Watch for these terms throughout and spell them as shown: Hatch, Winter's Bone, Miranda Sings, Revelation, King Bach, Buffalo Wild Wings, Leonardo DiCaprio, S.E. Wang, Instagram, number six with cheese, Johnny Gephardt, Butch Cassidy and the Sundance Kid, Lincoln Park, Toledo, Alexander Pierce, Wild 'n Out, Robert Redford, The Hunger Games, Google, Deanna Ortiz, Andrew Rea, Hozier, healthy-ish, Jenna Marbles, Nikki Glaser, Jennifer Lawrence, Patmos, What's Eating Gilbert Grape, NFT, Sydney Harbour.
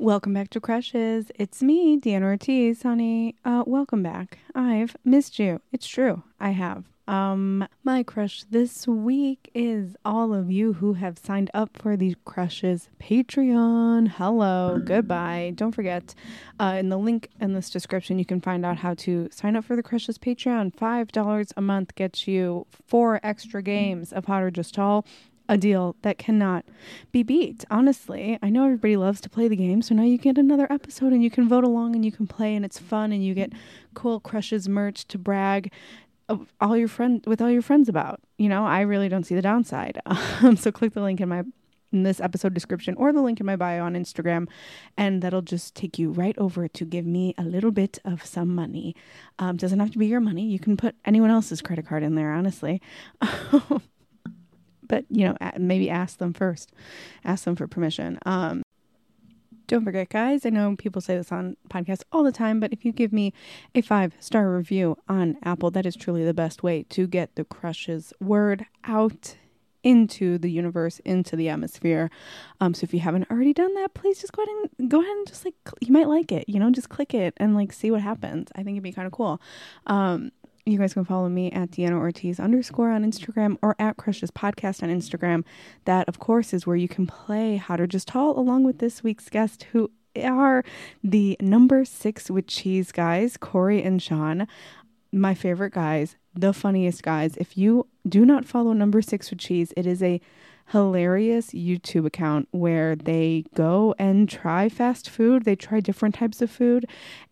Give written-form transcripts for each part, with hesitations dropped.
Welcome back to Crushes. It's me, Deanna Ortiz, honey. Welcome back. I've missed you. It's true. I have. My crush this week is all of you who have signed up for the Crushes Patreon. Hello. Goodbye. Don't forget, in the link in this description, you can find out how to sign up for the Crushes Patreon. $5 a month gets you 4 extra games of Hot or Just Tall. A deal that cannot be beat. Honestly, I know everybody loves to play the game, so now you get another episode and you can vote along and you can play and it's fun and you get cool Crushes merch to brag with all your friends about. You know, I really don't see the downside. So click the link in this episode description or the link in my bio on Instagram, and that'll just take you right over to give me a little bit of some money. Doesn't have to be your money. You can put anyone else's credit card in there, honestly. But, you know, maybe ask them first. Ask them for permission. Don't forget, guys, I know people say this on podcasts all the time, but if you give me a 5-star review on Apple, that is truly the best way to get the Crushes word out into the universe, into the atmosphere. So if you haven't already done that, please just go ahead and just like, you might like it, you know, just click it and like see what happens. I think it'd be kind of cool. You guys can follow me at Deanna_Ortiz_ on Instagram or at Crushes Podcast on Instagram. That, of course, is where you can play Hot or Just Tall along with this week's guest, who are the number 6 with cheese guys, Corey and Sean. My favorite guys, the funniest guys. If you do not follow number 6 with cheese, it is a hilarious YouTube account where they go and try fast food. They try different types of food,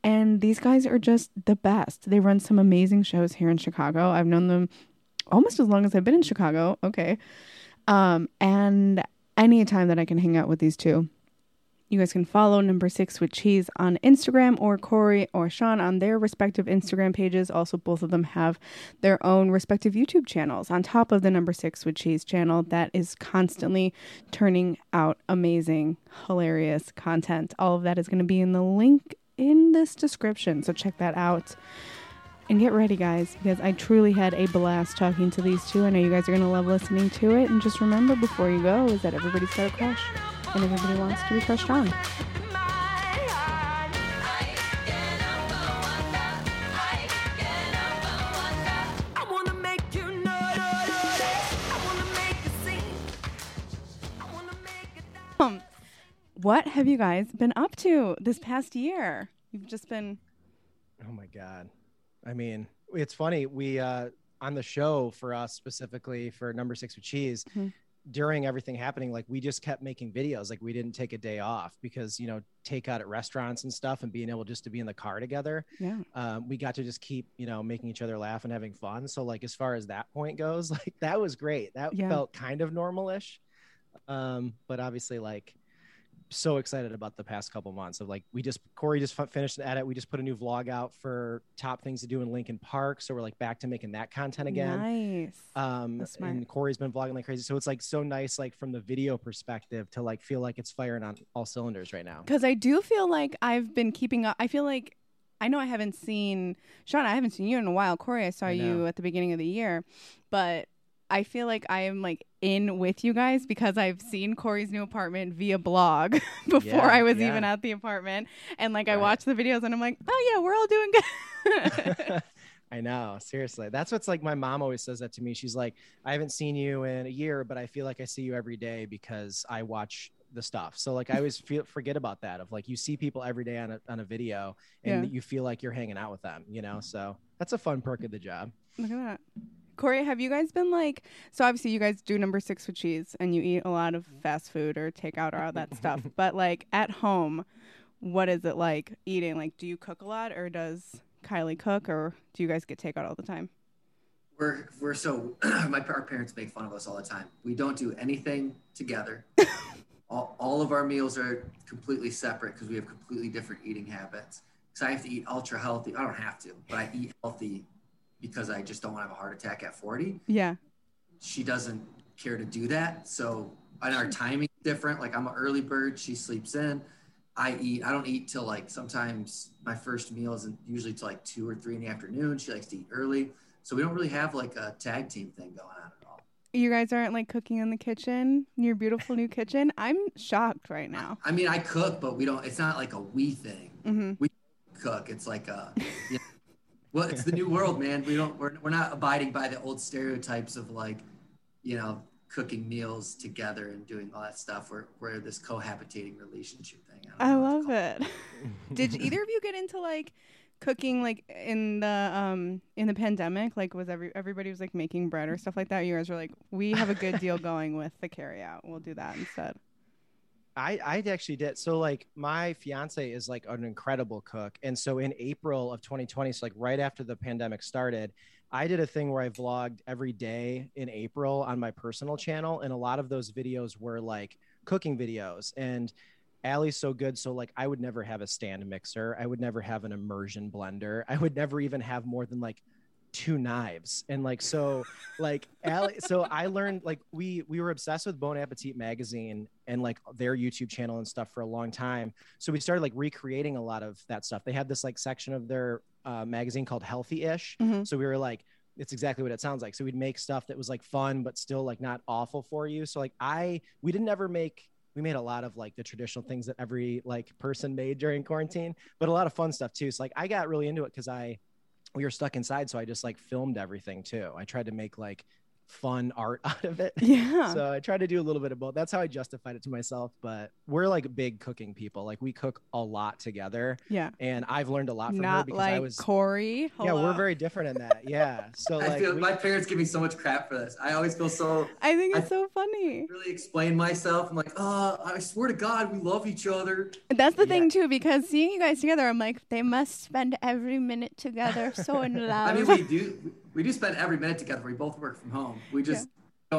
and these guys are just the best. They run some amazing shows here in Chicago. I've known them almost as long as I've been in Chicago. Okay. And any time that I can hang out with these two. You guys can follow number 6 with cheese on Instagram, or Corey or Sean on their respective Instagram pages. Also, both of them have their own respective YouTube channels on top of the number 6 with cheese channel that is constantly turning out amazing, hilarious content. All of that is going to be in the link in this description. So check that out. And get ready, guys, because I truly had a blast talking to these two. I know you guys are going to love listening to it. And just remember before you go is that everybody's got a crush. And everybody wants to be crushed on. What have you guys been up to this past year? You've just been... Oh, my God. I mean, it's funny. We, on the show for us specifically for number 6 with cheese, mm-hmm. During everything happening, like we just kept making videos. Like we didn't take a day off because, you know, takeout at restaurants and stuff and being able just to be in the car together. Yeah. We got to just keep, you know, making each other laugh and having fun. So like, as far as that point goes, like that was great. That felt kind of normal-ish. But obviously like so excited about the past couple months of like, Corey just finished an edit. We just put a new vlog out for top things to do in Lincoln Park. So we're like back to making that content again. Nice. And Corey's been vlogging like crazy. So it's like so nice, like from the video perspective to like, feel like it's firing on all cylinders right now. Cause I do feel like I've been keeping up. I feel like, I know I haven't seen Sean. I haven't seen you in a while. Corey, I saw you at the beginning of the year, but I feel like I am like in with you guys because I've seen Corey's new apartment via blog before I was even at the apartment. And like, I watched the videos and I'm like, oh yeah, we're all doing good. I know. Seriously. That's what's like, my mom always says that to me. She's like, I haven't seen you in a year, but I feel like I see you every day because I watch the stuff. So like, I always forget about that of like, you see people every day on a video and you feel like you're hanging out with them, you know? So that's a fun perk of the job. Look at that. Corey, have you guys been like, so obviously you guys do number 6 with cheese and you eat a lot of fast food or takeout or all that stuff, but like at home, what is it like eating? Like, do you cook a lot or does Kylie cook or do you guys get takeout all the time? We're so, our parents make fun of us all the time. We don't do anything together. all of our meals are completely separate because we have completely different eating habits. So I have to eat ultra healthy. I don't have to, but I eat healthy because I just don't want to have a heart attack at 40. Yeah. She doesn't care to do that. So and our timing is different. Like I'm an early bird. She sleeps in. I don't eat till like sometimes my first meal isn't usually till like 2 or 3 in the afternoon. She likes to eat early. So we don't really have like a tag team thing going on at all. you guys aren't like cooking in the kitchen, in your beautiful new kitchen? I'm shocked right now. I mean, I cook, but we don't, it's not like a we thing. Mm-hmm. We cook. It's like a, you know, well, it's the new world, man. We don't, we're not abiding by the old stereotypes of like, you know, cooking meals together and doing all that stuff. We're this cohabitating relationship thing. I love it. Did either of you get into like cooking like in the pandemic? Like was everybody was like making bread or stuff like that? You guys were like, we have a good deal going with the carry out. We'll do that instead. I actually did. So like my fiance is like an incredible cook. And so in April of 2020, so like right after the pandemic started, I did a thing where I vlogged every day in April on my personal channel. And a lot of those videos were like cooking videos, and Allie's so good. So like, I would never have a stand mixer. I would never have an immersion blender. I would never even have more than like two knives. And like, so like, Allie, so I learned like, we were obsessed with Bon Appetit magazine and like their YouTube channel and stuff for a long time. So we started like recreating a lot of that stuff. They had this like section of their magazine called Healthy-ish. Mm-hmm. So we were like, it's exactly what it sounds like. So we'd make stuff that was like fun, but still like not awful for you. So like we didn't ever make, we made a lot of like the traditional things that every like person made during quarantine, but a lot of fun stuff too. So like I got really into it because we were stuck inside. So I just like filmed everything too. I tried to make like fun art out of it. Yeah. So I tried to do a little bit of both. That's how I justified it to myself. But we're like big cooking people. Like we cook a lot together. Yeah. And I've learned a lot from her because like I was Corey. Hello. Yeah, we're very different in that. Yeah. So like my parents give me so much crap for this. I always feel so. I think it's so funny. Really explain myself. I'm like, I swear to God, we love each other. That's the thing too, because seeing you guys together, I'm like, they must spend every minute together so in love. I mean, we do spend every minute together. We both work from home. We just we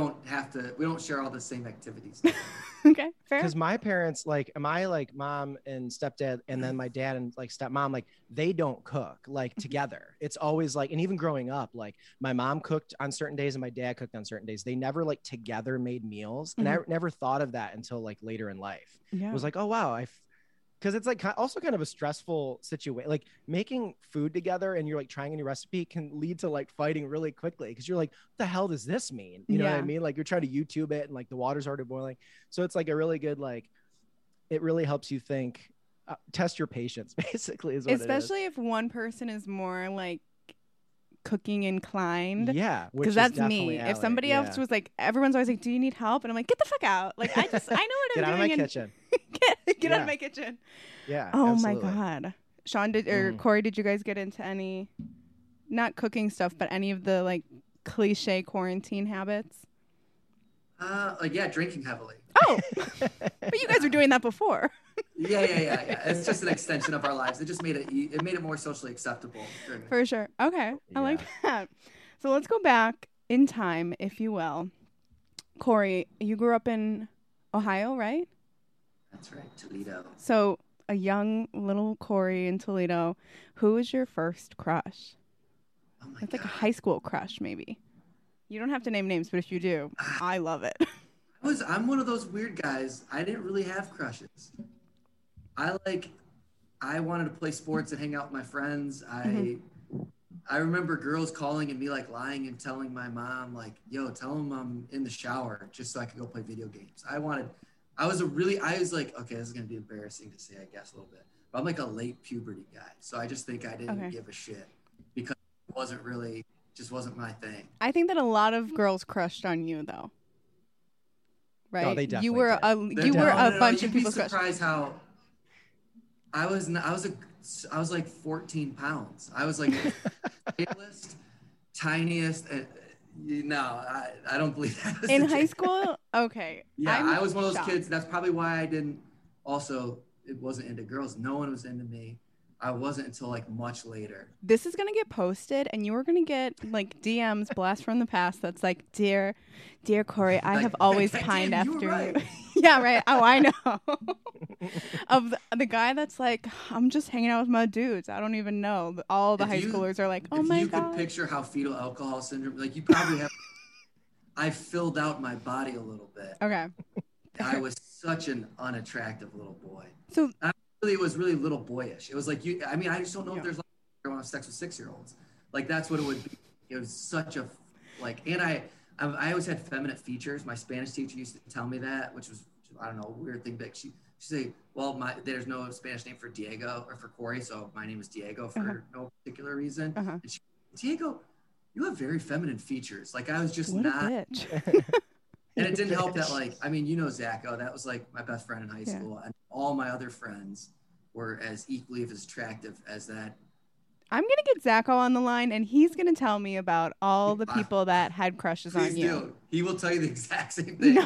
don't share all the same activities. Okay, fair. Because my parents, like my like mom and stepdad, and then my dad and like stepmom, like they don't cook like together. It's always like, and even growing up, like my mom cooked on certain days and my dad cooked on certain days. They never like together made meals. Mm-hmm. And I never thought of that until like later in life. Yeah. It was like, oh wow, because it's like also kind of a stressful situation, like making food together and you're like trying a new recipe can lead to like fighting really quickly. Cause you're like, what the hell does this mean? You know what I mean? Like you're trying to YouTube it and like the water's already boiling. So it's like a really good, like, it really helps you think, test your patience basically is what it is. Especially if one person is more like cooking inclined. Yeah. Because that's me. Allie. If somebody else was like, everyone's always like, do you need help? And I'm like, get the fuck out. Like, I know what I'm doing. Get out of my kitchen. Get out of my kitchen. Yeah. Oh absolutely. My God. Sean, Corey, did you guys get into any, not cooking stuff, but any of the like cliche quarantine habits? Drinking heavily. Oh, but you guys were doing that before. Yeah. It's just an extension of our lives. It just made it more socially acceptable. For sure. Okay. I like that. So let's go back in time, if you will. Corey, you grew up in Ohio, right? That's right, Toledo. So a young little Corey in Toledo, who was your first crush? Oh my God. It's like a high school crush, maybe. You don't have to name names, but if you do, I love it. I'm one of those weird guys. I didn't really have crushes. I wanted to play sports and hang out with my friends. I remember girls calling and me like lying and telling my mom like, yo, tell them I'm in the shower just so I could go play video games. I was like, okay, this is going to be embarrassing to say, I guess, a little bit. But I'm like a late puberty guy. So I just think I didn't give a shit because it wasn't my thing. I think that a lot of girls crushed on you, though. Right? No, they definitely You were a bunch of people's crushes. You'd be surprised how I was like 14 pounds. I was like the tiniest. I don't believe that. In high school? Okay. Yeah, I was one of those kids. That's probably why I didn't. Also, it wasn't into girls. No one was into me. I wasn't until like much later. This is going to get posted and you are going to get like DMs, blast from the past. That's like, dear Corey, I have always pined after you. Right. Yeah, right. Oh, I know. Of the guy that's like, I'm just hanging out with my dudes. I don't even know. All the high schoolers are like, oh my God. If you could picture how fetal alcohol syndrome, like you probably have, I filled out my body a little bit. Okay. I was such an unattractive little boy. So it was really little boyish. It was like you. I mean, I just don't know if there's like I want to have sex with 6-year-olds. Like that's what it would be. It was such a like, and I I always had feminine features. My Spanish teacher used to tell me that, which was, I don't know, a weird thing, but she'd say, well, there's no Spanish name for Diego or for Corey, so my name is Diego for no particular reason. And she, Diego, you have very feminine features. Like, I was just and it didn't help that, like, I mean, you know, Zach, that was like my best friend in high school, and all my other friends were as equally as attractive as that. I'm going to get Zach on the line, and he's going to tell me about all the people that had crushes on you. Do. He will tell you the exact same thing. No,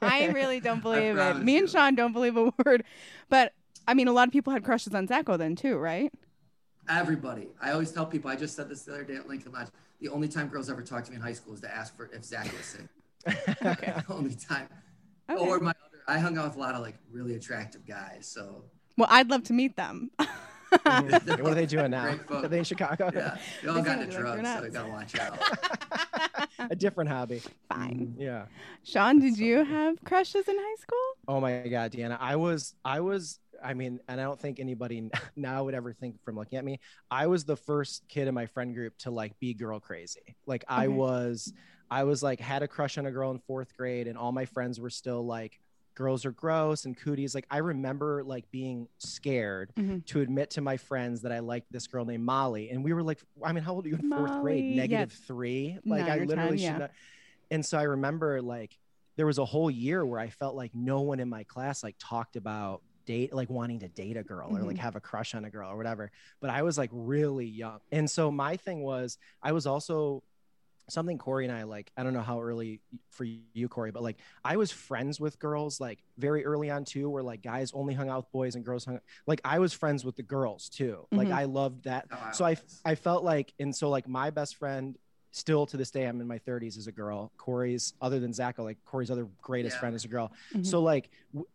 I really don't believe it. Me and Sean don't believe a word. But, I mean, a lot of people had crushes on Zacho then, too, right? Everybody. I always tell people, I just said this the other day at Lincoln Lodge, the only time girls ever talked to me in high school is to ask for if Zach was sick. The only time. Okay. Or I hung out with a lot of, like, really attractive guys, so. Well, I'd love to meet them. What are they doing now? Are they in Chicago? Yeah, they all got into drugs, so they gotta watch out. A different hobby. Fine. Yeah. Sean, did you have crushes in high school? Oh my God, Deanna, I don't think anybody now would ever think from looking at me. I was the first kid in my friend group to like be girl crazy. Like I was like had a crush on a girl in fourth grade, and all my friends were still like, girls are gross and cooties. Like I remember like being scared to admit to my friends that I liked this girl named Molly. And we were like, I mean, how old are you in fourth grade? -3. Like I literally should not. And so I remember like there was a whole year where I felt like no one in my class like talked about wanting to date a girl or like have a crush on a girl or whatever. But I was like really young. And so my thing was, I was also something Corey and I, like, I don't know how early for you, Corey, but like I was friends with girls like very early on too, where like guys only hung out with boys and girls like I was friends with the girls too. Like I loved that. Oh, wow. So I felt like, and so like my best friend still to this day, I'm in my 30s, is a girl. Corey's, other than Zach, like Corey's other greatest friend is a girl. So like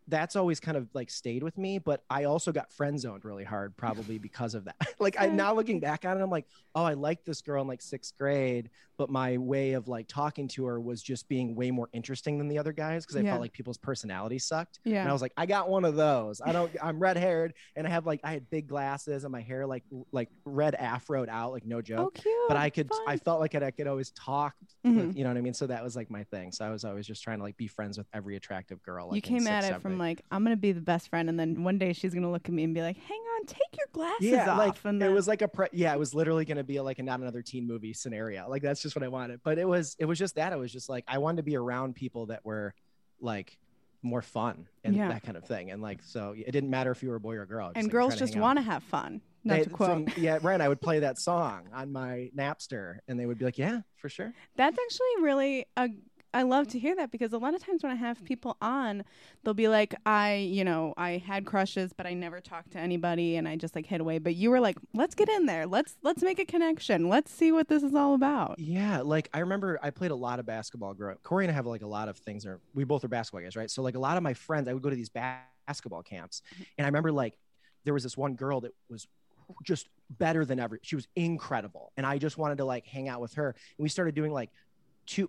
that's always kind of like stayed with me, but I also got friend zoned really hard probably because of that. Like I'm now looking back on it, I'm like, oh, I liked this girl in like sixth grade, but my way of like talking to her was just being way more interesting than the other guys because I felt like people's personality sucked. Yeah. And I was like, I got one of those. I'm red haired and I had big glasses and my hair like red afroed out, like no joke. Oh, cute. But I felt like I could always talk, with, you know what I mean? So that was like my thing. So I was always just trying to like be friends with every attractive girl. Like, you came at it from like, I'm going to be the best friend. And then one day she's going to look at me and be like, hang on, take your glasses off. Like, and then... It was like it was literally going to be like a Not Another Teen Movie scenario. Like that's just what I wanted. But it was just that. It was just like, I wanted to be around people that were like more fun and that kind of thing. And like, so it didn't matter if you were a boy or a girl. And like, girls just want to have fun. I would play that song on my Napster and they would be like, yeah, for sure. That's actually really, I love to hear that because a lot of times when I have people on, they'll be like, I had crushes, but I never talked to anybody and I just like hid away. But you were like, let's get in there. Let's make a connection. Let's see what this is all about. Yeah. Like I remember I played a lot of basketball growing up. Corey and I have like a lot of things we both are basketball guys, right? So like a lot of my friends, I would go to these basketball camps. And I remember like there was this one girl that was just better than ever. She was incredible. And I just wanted to like hang out with her. And we started doing like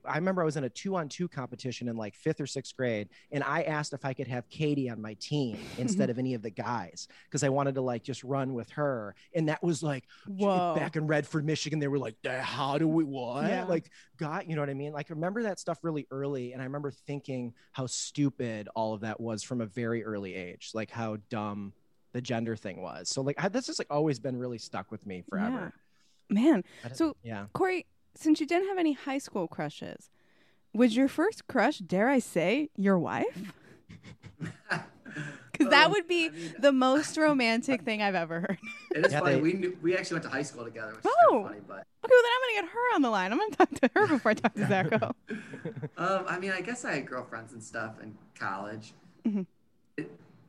I remember I was in a 2-on-2 competition in like 5th or 6th grade. And I asked if I could have Katie on my team instead of any of the guys. Cause I wanted to like just run with her. And that was like, whoa. Back in Redford, Michigan, they were like, how do we what? Yeah. Like God, you know what I mean? Like remember that stuff really early. And I remember thinking how stupid all of that was from a very early age, like how dumb the gender thing was. So like that's just like always been really stuck with me forever. Yeah. Man. So yeah. Corey, since you didn't have any high school crushes, was your first crush, dare I say, your wife? Because that would be the most romantic thing I've ever heard. It is funny. We actually went to high school together, which is kind of funny. But... Okay, well then I'm going to get her on the line. I'm going to talk to her before I talk to Zacho. I guess I had girlfriends and stuff in college. Mm-hmm.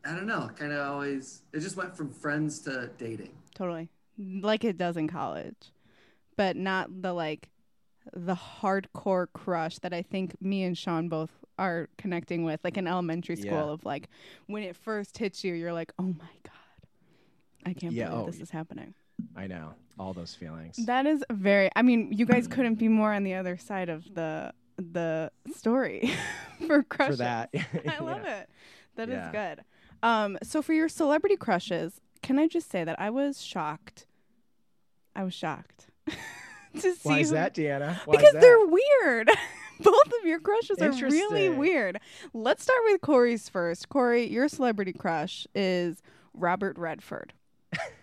I don't know. Kind of always, it just went from friends to dating. Totally. Like it does in college, but not the like the hardcore crush that I think me and Sean both are connecting with, like in elementary school of like when it first hits you, you're like, oh my God, I can't believe this is happening. I know all those feelings. That is you guys couldn't be more on the other side of the story for crushes. For that. I love it. That is good. So for your celebrity crushes, can I just say that I was shocked? I was shocked to see. Why is that, Deanna? Because they're weird. Both of your crushes are really weird. Let's start with Corey's first. Corey, your celebrity crush is Robert Redford.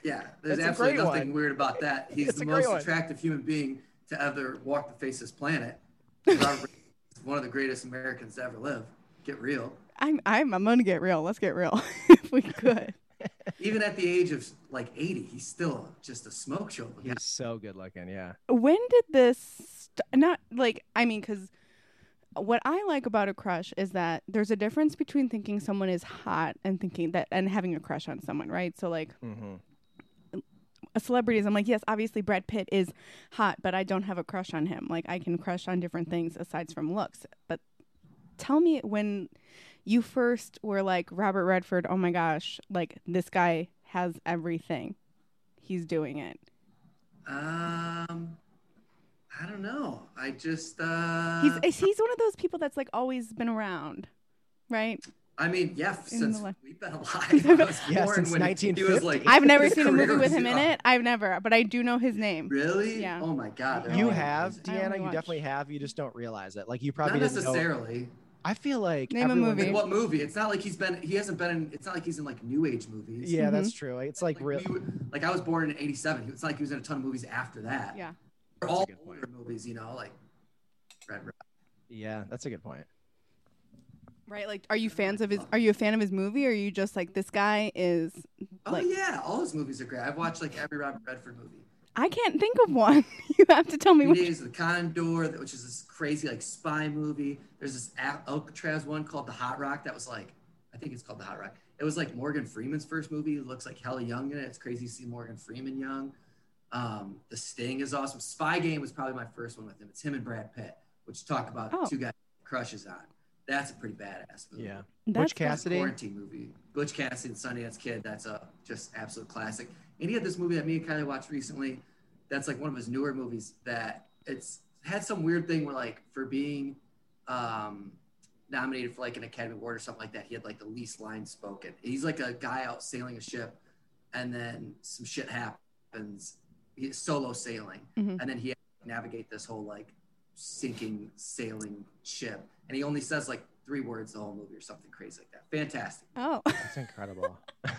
Yeah, there's absolutely nothing weird about that. He's the most attractive human being to ever walk the face of this planet. Robert is one of the greatest Americans to ever live. Get real. I'm gonna get real. Let's get real if we could. Even at the age of like 80, he's still just a smoke show. He's so good looking, yeah. When did this because what I like about a crush is that there's a difference between thinking someone is hot and thinking that and having a crush on someone, right? So like celebrities, I'm like, yes, obviously Brad Pitt is hot, but I don't have a crush on him. Like I can crush on different things aside from looks. But tell me when you first were like, Robert Redford, oh my gosh, like this guy has everything. He's doing it. I don't know. I just he's one of those people that's like always been around, right? I mean, yeah, since we've been alive. Yeah, since 1950. He was like, I've never seen a movie with him in it. I've never, but I do know his name. Really? Yeah. Oh my God. You have, Deanna. You definitely have. You just don't realize it. Like you probably not necessarily. Know. I feel like name a movie. In what movie? It's not like he hasn't been in. It's not like he's in like new age movies. Yeah, that's true. It's like real. Like I was born in '87. It's not like he was in a ton of movies after that. Yeah. That's all older movies, you know, like Red. Yeah, that's a good point. Right, like, are you a fan of his movie, or are you just like, this guy is? Like... Oh yeah, all his movies are great. I've watched like every Robert Redford movie. I can't think of one. You have to tell me. There's The Condor, which is this crazy like spy movie. There's this Alcatraz one called The Hot Rock. That was like, I think it's called The Hot Rock. It was like Morgan Freeman's first movie. It looks like hella young in it. It's crazy to see Morgan Freeman young. The Sting is awesome. Spy Game was probably my first one with him. It's him and Brad Pitt, which talk about two guys crushes on. That's a pretty badass movie. Yeah. Butch Cassidy. A quarantine movie. Butch Cassidy and Sundance Kid. That's a just absolute classic. And he had this movie that me and Kylie watched recently. That's like one of his newer movies that it's had some weird thing where like for being nominated for like an Academy Award or something like that, he had like the least lines spoken. He's like a guy out sailing a ship and then some shit happens. He's solo sailing. And then he had to navigate this whole like sinking sailing ship. And he only says like 3 words the whole movie or something crazy like that. Fantastic. Oh, that's incredible.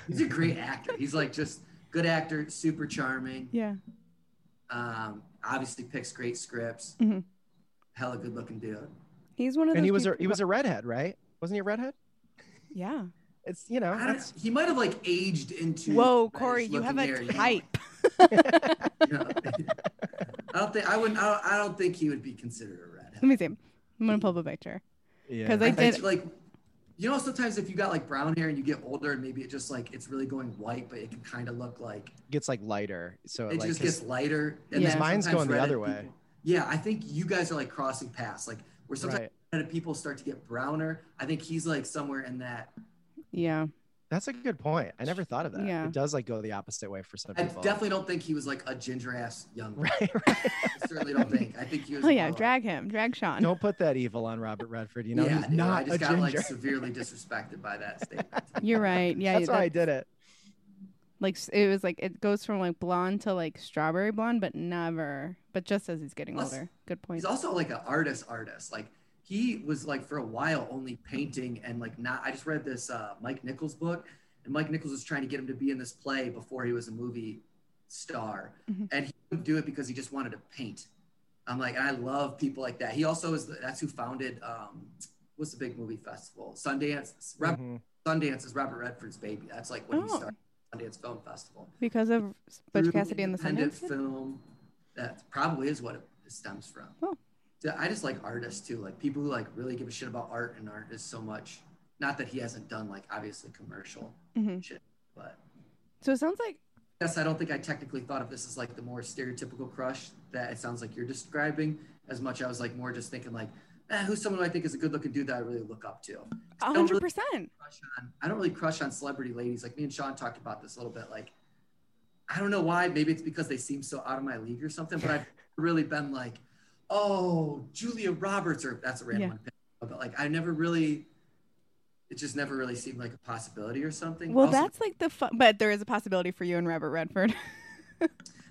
He's a great actor. He's like just good actor, super charming. Yeah. Obviously picks great scripts. Hella good looking dude. He's one of those. And he was a redhead, right? Wasn't he a redhead? Yeah. It's you know. He might have like aged into. Whoa, Corey, you have a type. I don't think he would be considered a redhead. Let me see. I'm gonna pull up a picture. Yeah. Because I did like, you know, sometimes if you got like brown hair and you get older, and maybe it just like it's really going white, but it can kind of look like gets like lighter. So it like, just gets lighter. And yeah. Mine's going the other way. People, yeah, I think you guys are like crossing paths, like where sometimes people start to get browner. I think he's like somewhere in that. Yeah. That's a good point. I never thought of that. Yeah. It does like go the opposite way for some people. I definitely don't think he was like a ginger ass young man. Right. I certainly don't think. I think he was. Oh yeah, drag him, drag Sean. Don't put that evil on Robert Redford. You know, yeah, he's not. I just got like severely disrespected by that statement. You're right. Yeah, that's why I did it. Like it was like it goes from like blonde to like strawberry blonde, but just as he's getting older. Good point. He's also like an artist. Like. He was like for a while only painting and like not. I just read this Mike Nichols book, and Mike Nichols was trying to get him to be in this play before he was a movie star, and he wouldn't do it because he just wanted to paint. I'm like, I love people like that. He also is. That's who founded what's the big movie festival? Sundance. Sundance is Robert Redford's baby. That's like when he started Sundance Film Festival because of Butch Cassidy and the Sundance film. That probably is what it stems from. Oh. I just like artists too, like people who like really give a shit about art and artists so much. Not that he hasn't done like obviously commercial shit, but. So it sounds like. Yes, I don't think I technically thought of this as like the more stereotypical crush that it sounds like you're describing as much. I was like more just thinking like, who's someone who I think is a good looking dude that I really look up to. 100%. I don't really crush on celebrity ladies. Like me and Sean talked about this a little bit. Like, I don't know why. Maybe it's because they seem so out of my league or something, but I've really been like, oh, Julia Roberts, or that's a random one. But like, I never really, it just never really seemed like a possibility or something. Well, also, that's like the fun, but there is a possibility for you and Robert Redford.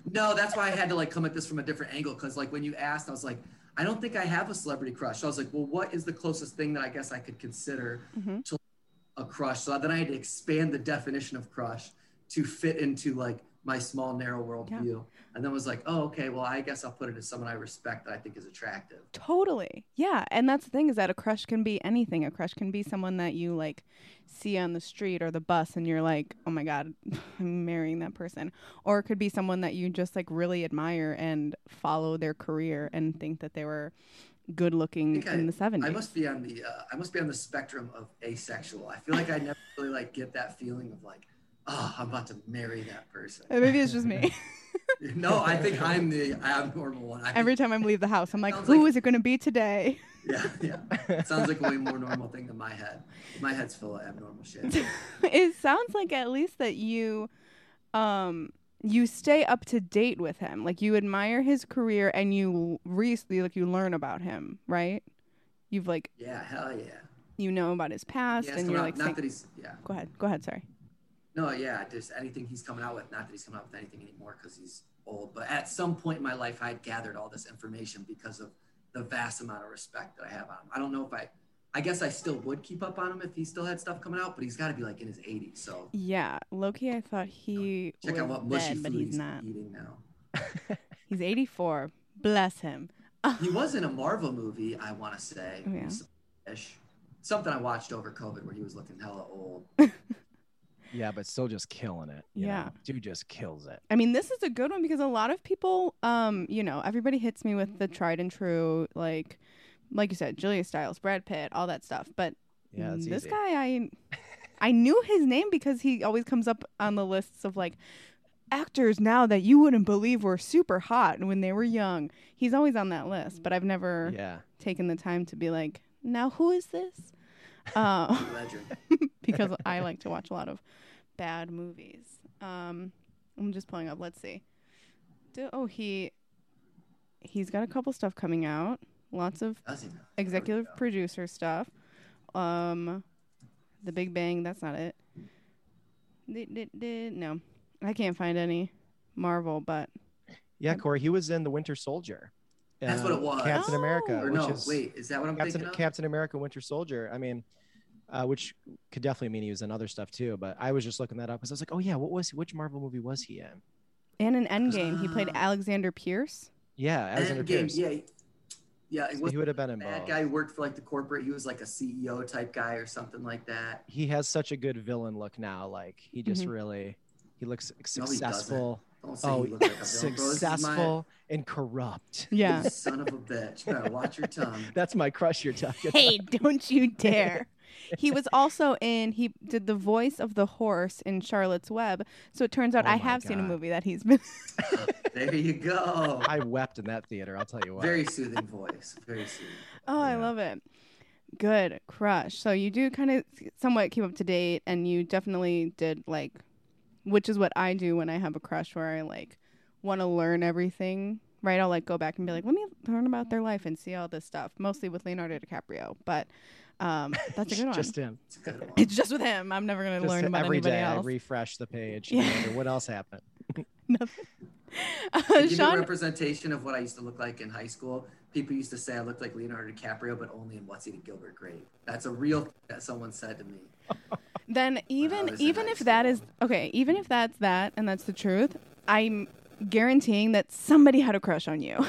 No, that's why I had to like come at this from a different angle. Cause like when you asked, I was like, I don't think I have a celebrity crush. So I was like, well, what is the closest thing that I guess I could consider to a crush? So then I had to expand the definition of crush to fit into like my small, narrow world view. And then was like, oh, okay, well, I guess I'll put it as someone I respect that I think is attractive. Totally. Yeah. And that's the thing, is that a crush can be anything. A crush can be someone that you like see on the street or the bus and you're like, oh my God, I'm marrying that person. Or it could be someone that you just like really admire and follow their career and think that they were good looking in the 70s. I must be on the spectrum of asexual. I feel like I never really like get that feeling of like, oh, I'm about to marry that person. Maybe it's just me. No, I think I'm the abnormal one. Every time I leave the house, I'm like, who is it going to be today? Yeah. It sounds like a way more normal thing than my head. My head's full of abnormal shit. It sounds like at least that you, you stay up to date with him. Like you admire his career and you you learn about him, right? You've like, yeah, hell yeah. You know about his past, and you're out, like, not that he's, yeah. Go ahead. Sorry. No, yeah, just anything he's coming out with. Not that he's coming out with anything anymore because he's old, but at some point in my life, I had gathered all this information because of the vast amount of respect that I have on him. I don't know if I guess I still would keep up on him if he still had stuff coming out, but he's got to be like in his 80s. So yeah, Loki, I thought he check out what mushy food he's not eating now. He's 84. Bless him. He was in a Marvel movie, I want to say, something I watched over COVID where he was looking hella old. Yeah, but still just killing it. You know? Dude just kills it. I mean, this is a good one because a lot of people, everybody hits me with the tried and true, like you said, Julia Stiles, Brad Pitt, all that stuff. But yeah, this easy. Guy, I knew his name because he always comes up on the lists of like actors now that you wouldn't believe were super hot when they were young. He's always on that list, but I've never taken the time to be like, now who is this? Because I like to watch a lot of bad movies. I'm just pulling up. Let's see. He's got a couple stuff coming out. Lots of executive producer stuff. The Big Bang. That's not it. No, I can't find any Marvel. But yeah, Corey, he was in The Winter Soldier. That's what it was. Captain America. Is that what I'm thinking of? Captain America: Winter Soldier. I mean, which could definitely mean he was in other stuff too. But I was just looking that up because I was like, oh yeah, which Marvel movie was he in? And in Endgame, he played Alexander Pierce. Yeah, Alexander Pierce. Yeah. So he would have been involved. That guy worked for like the corporate. He was like a CEO type guy or something like that. He has such a good villain look now. Like he just he looks successful. Successful and corrupt. Yeah. You son of a bitch. Better watch your tongue. That's my crush, your tongue. Hey, don't you dare. He was also he did the voice of the horse in Charlotte's Web. So it turns out I have seen a movie that he's been. There you go. I wept in that theater. I'll tell you what. Very soothing voice. Very soothing. Oh, yeah. I love it. Good crush. So you do kind of somewhat keep up to date and you definitely did like, which is what I do when I have a crush where I like want to learn everything, right? I'll like go back and be like, let me learn about their life and see all this stuff, mostly with Leonardo DiCaprio, but that's a good one. Just him. It's a good one. It's just with him. I'm never going to learn about anybody else. Every day I refresh the page. Yeah. And what else happened? Nothing. Give me a representation of what I used to look like in high school. People used to say I looked like Leonardo DiCaprio, but only in What's Eating Gilbert Grape. That's a real thing that someone said to me. Then even if that's that and that's the truth, I'm guaranteeing that somebody had a crush on you.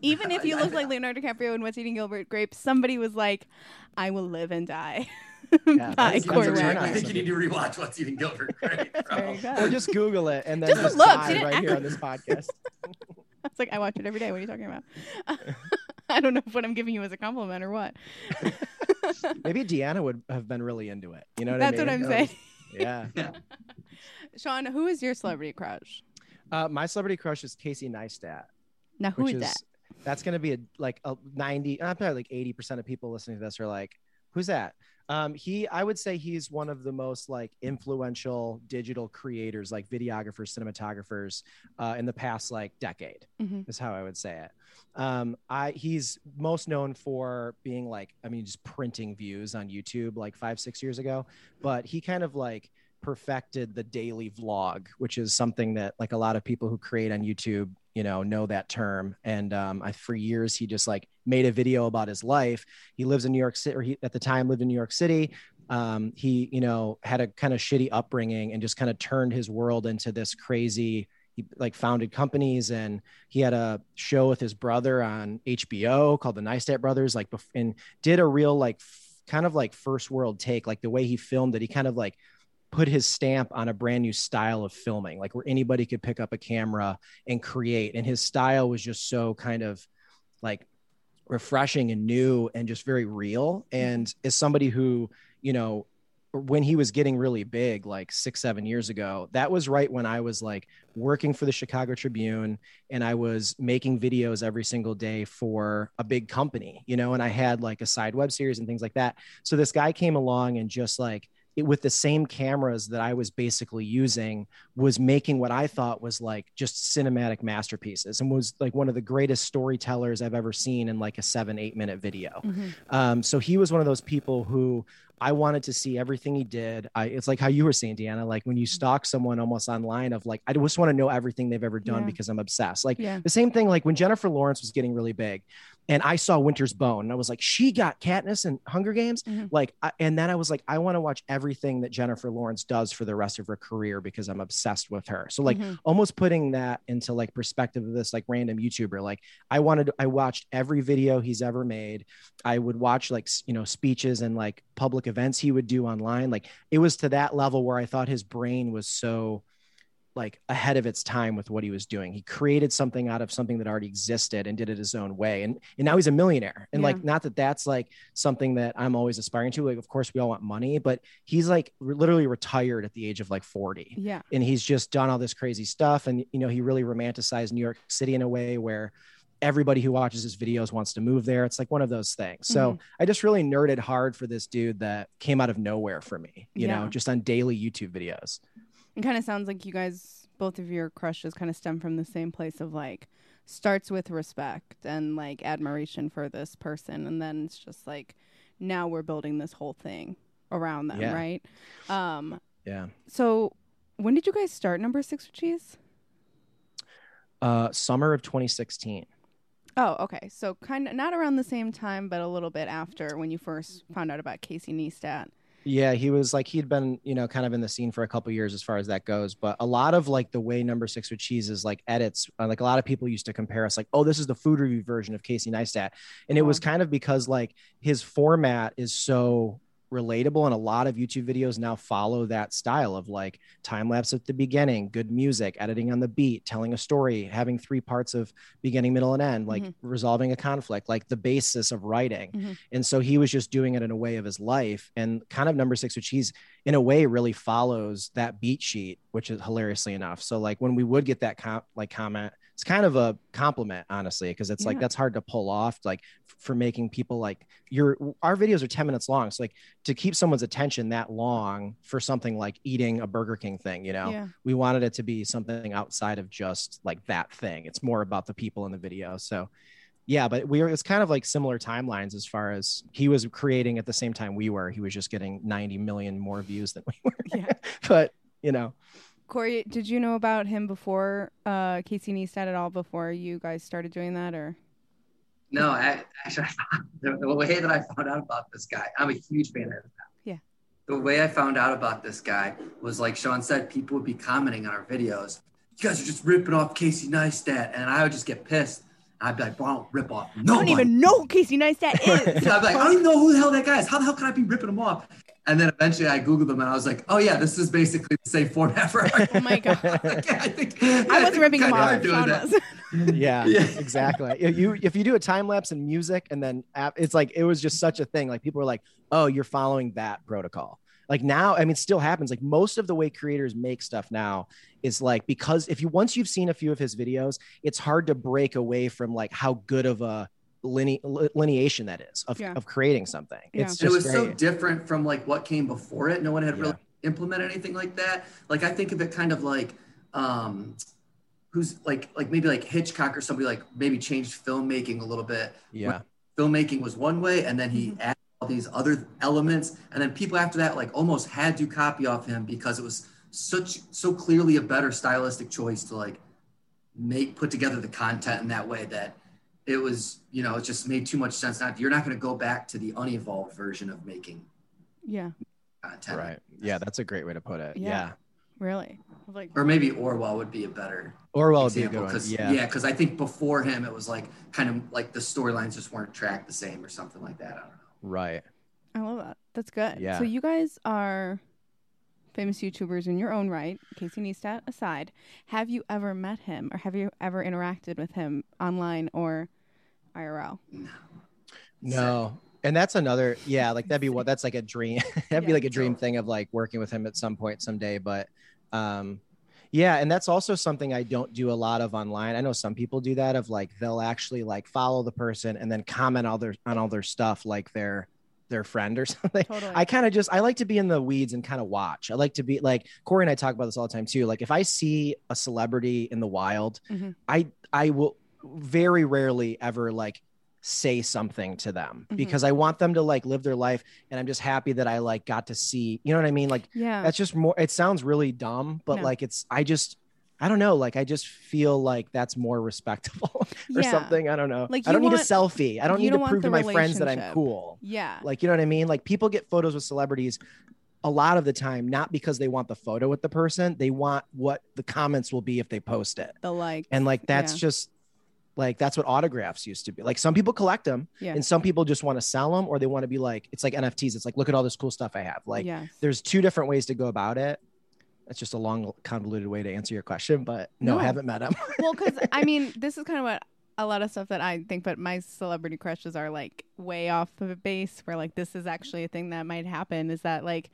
Even if you looked like Leonardo DiCaprio in What's Eating Gilbert Grape, somebody was like, I will live and die. Yeah, I think you need to rewatch What's Eating Gilbert Grape. Or just Google it and then just look right here on this podcast. It's like I watch it every day. What are you talking about? I don't know if what I'm giving you is a compliment or what. Maybe Deanna would have been really into it. You know what I mean? That's what I'm saying. Yeah. Sean, who is your celebrity crush? My celebrity crush is Casey Neistat. Now, who is that? That's going to be a 80% of people listening to this are like, who's that? I would say he's one of the most like influential digital creators, like videographers, cinematographers, in the past like decade is how I would say it. He's most known for being just printing views on YouTube like 5-6 years ago, but he kind of like perfected the daily vlog, which is something that like a lot of people who create on YouTube you know that term. And for years, he just like made a video about his life. He lives in New York City, or he at the time lived in New York City. He, you know, had a kind of shitty upbringing and just kind of turned his world into this crazy, he like founded companies, and he had a show with his brother on HBO called the Neistat Brothers, like, and did a real like kind of like first world take, like the way he filmed it, he kind of like put his stamp on a brand new style of filming, like where anybody could pick up a camera and create. And his style was just so kind of like refreshing and new and just very real. And as somebody who, you know, when he was getting really big, like 6-7 years ago, that was right when I was like working for the Chicago Tribune, and I was making videos every single day for a big company, you know, and I had like a side web series and things like that. So this guy came along and just like it, with the same cameras that I was basically using, was making what I thought was like just cinematic masterpieces, and was like one of the greatest storytellers I've ever seen in like a 7-8 minute video. Mm-hmm. So he was one of those people who I wanted to see everything he did. It's like how you were saying, Deanna, like when you stalk someone almost online of like, I just want to know everything they've ever done because I'm obsessed. Like the same thing, like when Jennifer Lawrence was getting really big, and I saw Winter's Bone, and I was like, she got Katniss in Hunger Games. Mm-hmm. Like, and then I was like, I want to watch everything that Jennifer Lawrence does for the rest of her career because I'm obsessed with her. So like almost putting that into like perspective of this like random YouTuber, like I watched every video he's ever made. I would watch like, you know, speeches and like public events he would do online. Like it was to that level where I thought his brain was so like ahead of its time with what he was doing. He created something out of something that already existed and did it his own way. And now he's a millionaire. And like, not that that's like something that I'm always aspiring to. Like, of course we all want money, but he's like literally retired at the age of like 40. Yeah. And he's just done all this crazy stuff. And, you know, he really romanticized New York City in a way where everybody who watches his videos wants to move there. It's like one of those things. So I just really nerded hard for this dude that came out of nowhere for me, you know, just on daily YouTube videos. It kind of sounds like you guys, both of your crushes kind of stem from the same place of like, starts with respect and like admiration for this person. And then it's just like, now we're building this whole thing around them, right? Yeah. So when did you guys start Number Six with Cheese? Summer of 2016. Oh, okay. So kind of not around the same time, but a little bit after when you first found out about Casey Neistat. Yeah, he was like, he'd been, you know, kind of in the scene for a couple of years as far as that goes. But a lot of like the way Number Six with Cheese is like edits, like a lot of people used to compare us like, oh, this is the food review version of Casey Neistat. And it was kind of because like his format is so relatable, and a lot of YouTube videos now follow that style of like time lapse at the beginning, good music, editing on the beat, telling a story, having three parts of beginning, middle, and end, like resolving a conflict, like the basis of writing. And so he was just doing it in a way of his life, and kind of Number Six with Cheese in a way really follows that beat sheet, which is hilariously enough. So like when we would get that comment, it's kind of a compliment, honestly, because it's like, that's hard to pull off, like for making people like our videos are 10 minutes long. So like to keep someone's attention that long for something like eating a Burger King thing, you know, we wanted it to be something outside of just like that thing. It's more about the people in the video. So yeah, but it's kind of like similar timelines as far as he was creating at the same time we were. He was just getting 90 million more views than we were. But, you know. Corey, did you know about him before Casey Neistat at all before you guys started doing that, or? No, the way that I found out about this guy, I'm a huge fan of that. Yeah. The way I found out about this guy was, like Sean said, people would be commenting on our videos. You guys are just ripping off Casey Neistat, and I would just get pissed. I'd be like, well, I don't rip off nobody. I don't even know who Casey Neistat is. I'd be like, I don't even know who the hell that guy is. How the hell can I be ripping him off? And then eventually I Googled him, and I was like, oh, yeah, this is basically the same format for our— Oh, my God. I think ripping him off. Yeah, exactly. If you do a time lapse in music and then it's like it was just such a thing. Like people were like, oh, you're following that protocol. Like now, I mean, it still happens. Like most of the way creators make stuff now is like, because once you've seen a few of his videos, it's hard to break away from like how good of a lineation that is of creating something. Yeah. It's just so different from like what came before it. No one had really implemented anything like that. Like I think of it kind of like who's like maybe like Hitchcock or somebody like maybe changed filmmaking a little bit. Yeah, when filmmaking was one way, and then he added all these other elements, and then people after that like almost had to copy off him because it was so clearly a better stylistic choice to like put together the content in that way that it was, you know, it just made too much sense. You're not going to go back to the unevolved version of making content. Right. Yeah. That's a great way to put it. Yeah. Really. Like, or maybe Orwell would be a better example. Would be a good one. Yeah. Because I think before him, it was like kind of like the storylines just weren't tracked the same or something like that. I don't know. Right. I love that. That's good. Yeah. So you guys are famous YouTubers in your own right, Casey Neistat aside. Have you ever met him or have you ever interacted with him online or IRL? No. And that's another, like that'd be what, that's like a dream. That'd be like a dream thing of like working with him at some point someday. But and that's also something I don't do a lot of online. I know some people do that of like, they'll actually like follow the person and then comment on all their stuff, like their friend or something. Totally. I like to be in the weeds and kind of watch. I like to be like, Corey and I talk about this all the time too. Like if I see a celebrity in the wild, I will very rarely ever like say something to them because I want them to like live their life. And I'm just happy that I like got to see, you know what I mean? Like, that's just more, it sounds really dumb, but like, I don't know. Like, I just feel like that's more respectable or something. I don't know. Like I don't need a selfie. I don't need to prove to my friends that I'm cool. Yeah. Like, you know what I mean? Like people get photos with celebrities a lot of the time, not because they want the photo with the person. They want what the comments will be if they post it. The like, and like, that's just, like that's what autographs used to be. Like some people collect them and some people just want to sell them or they want to be like, it's like NFTs. It's like, look at all this cool stuff I have. Like there's two different ways to go about it. That's just a long convoluted way to answer your question, but no. I haven't met him. Well, cause I mean, this is kind of what a lot of stuff that I think, but my celebrity crushes are like way off of a base where like, this is actually a thing that might happen is that like,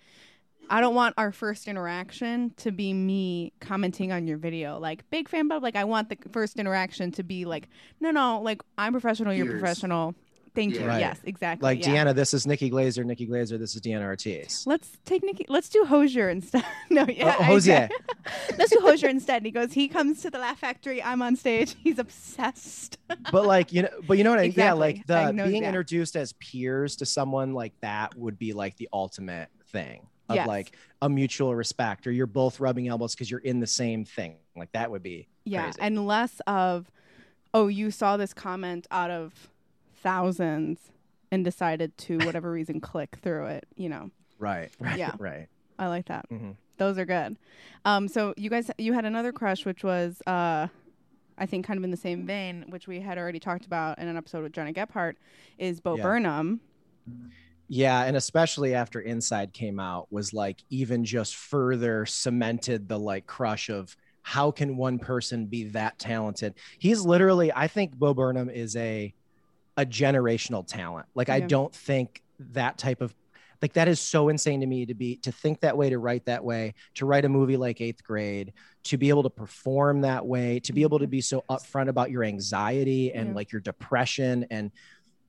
I don't want our first interaction to be me commenting on your video. Like, big fan, Bob. Like, I want the first interaction to be like, no. Like, I'm professional. You're professional. Thank you. Right. Yes, exactly. Like, Deanna, this is Nikki Glaser. Nikki Glaser, this is Deanna Ortiz. Let's do Hozier instead. Hozier. Let's do Hozier instead. And he comes to the Laugh Factory. I'm on stage. He's obsessed. but you know what? Exactly. Like introduced as peers to someone like that would be like the ultimate thing. Of like a mutual respect or you're both rubbing elbows because you're in the same thing. Like that would be crazy. And less of, oh, you saw this comment out of thousands and decided to whatever reason click through it, you know? Right. I like that. Mm-hmm. Those are good. So you guys, you had another crush, which was, I think kind of in the same vein, which we had already talked about in an episode with Johnny Gephardt is Bo Burnham. Yeah, and especially after Inside came out was like even just further cemented the like crush of how can one person be that talented? He's literally, I think Bo Burnham is a generational talent. Like I don't think that type of like that is so insane to me to think that way, to write that way, to write a movie like Eighth Grade, to be able to perform that way, to be able to be so upfront about your anxiety and like your depression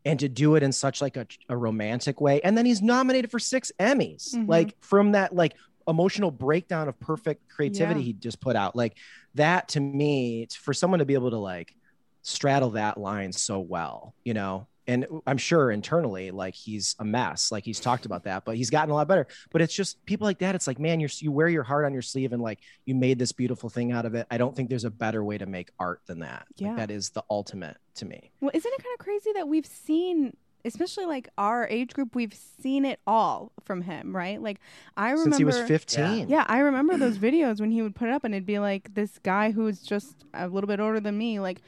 and to do it in such like a romantic way. And then he's nominated for 6 Emmys, like from that, like emotional breakdown of perfect creativity he just put out like that to me, for someone to be able to like straddle that line so well, you know, and I'm sure internally, like he's a mess, like he's talked about that, but he's gotten a lot better, but it's just people like that. It's like, man, you wear your heart on your sleeve and like, you made this beautiful thing out of it. I don't think there's a better way to make art than that. Yeah. Like, that is the ultimate to me. Well, isn't it kind of crazy that we've seen, especially like our age group, we've seen it all from him, right? Like I remember since he was 15. Yeah. I remember those videos when he would put it up and it'd be like this guy who is just a little bit older than me. Like